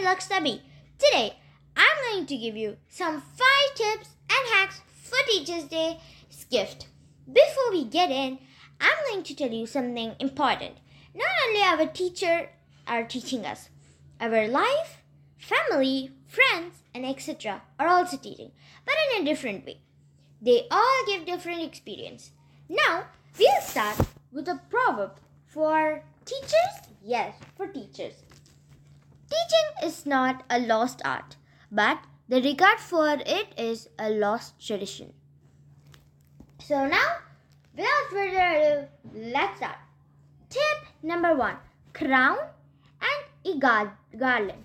me, Luxtabi. Today, I'm going to give you some 5 tips and hacks for Teacher's Day's gift. Before we get in, I'm going to tell you something important. Not only our teachers are teaching us, our life, family, friends, and etc. are also teaching, but in a different way. They all give different experience. Now, we'll start with a proverb for teachers. Yes, for teachers. Teaching is not a lost art, but the regard for it is a lost tradition. So now, without further ado, let's start. Tip number 1, crown and a garland.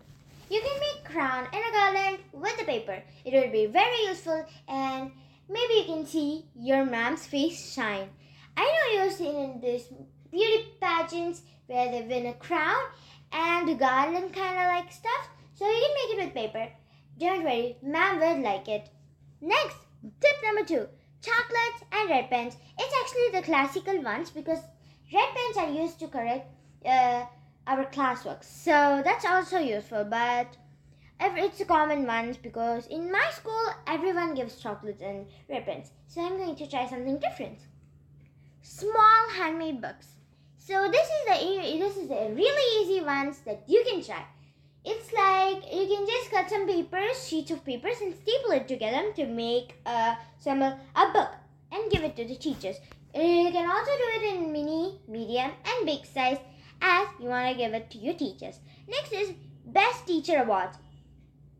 You can make crown and a garland with the paper. It will be very useful, and maybe you can see your mom's face shine. I know you've seen these beauty pageants where they win a crown and a garland kind of like stuff. So you can make it with paper. Don't worry, mom will like it. Next, tip number 2. Chocolates and red pens. It's actually the classical ones because red pens are used to correct our classwork. So that's also useful, but it's a common one because in my school, everyone gives chocolates and red pens. So I'm going to try something different. Small handmade books. So this is the really easy ones that you can try. It's like you can just cut some papers, sheets of papers, and staple it together to make a book and give it to the teachers. You can also do it in mini, medium, and big size as you want to give it to your teachers. Next is Best Teacher Award.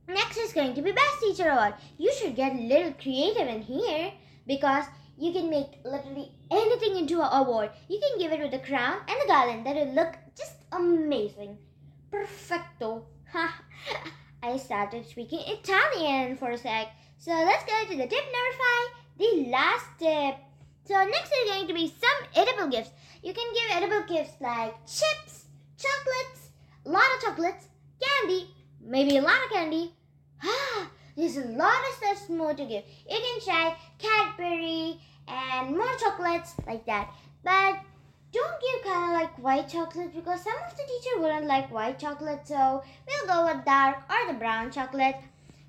Next is going to be Best Teacher Award. You should get a little creative in here because you can make literally anything into an award. You can give it with a crown and a garland that will look just amazing. Perfecto. I started speaking Italian for a sec. So let's go to the tip number 5, the last tip. So next is going to be some edible gifts. You can give edible gifts like chips, chocolates, a lot of chocolates, candy, maybe a lot of candy. There's a lot of stuff more to give. You can try Cadbury and more chocolates like that. But don't give kind of like white chocolate because some of the teacher wouldn't like white chocolate. So we'll go with dark or the brown chocolate.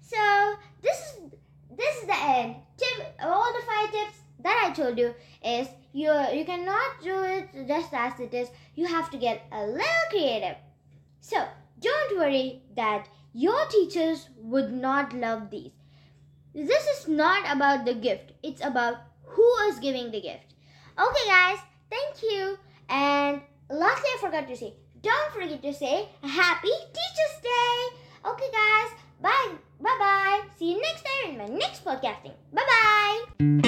So this is the end. All the 5 tips that I told you is you cannot do it just as it is. You have to get a little creative. So don't worry that your teachers would not love these. This is not about the gift. It's about who is giving the gift. Okay, guys. Thank you. And lastly, I forgot to say, don't forget to say Happy Teacher's Day. Okay, guys. Bye. Bye-bye. See you next time in my next podcasting. Bye-bye.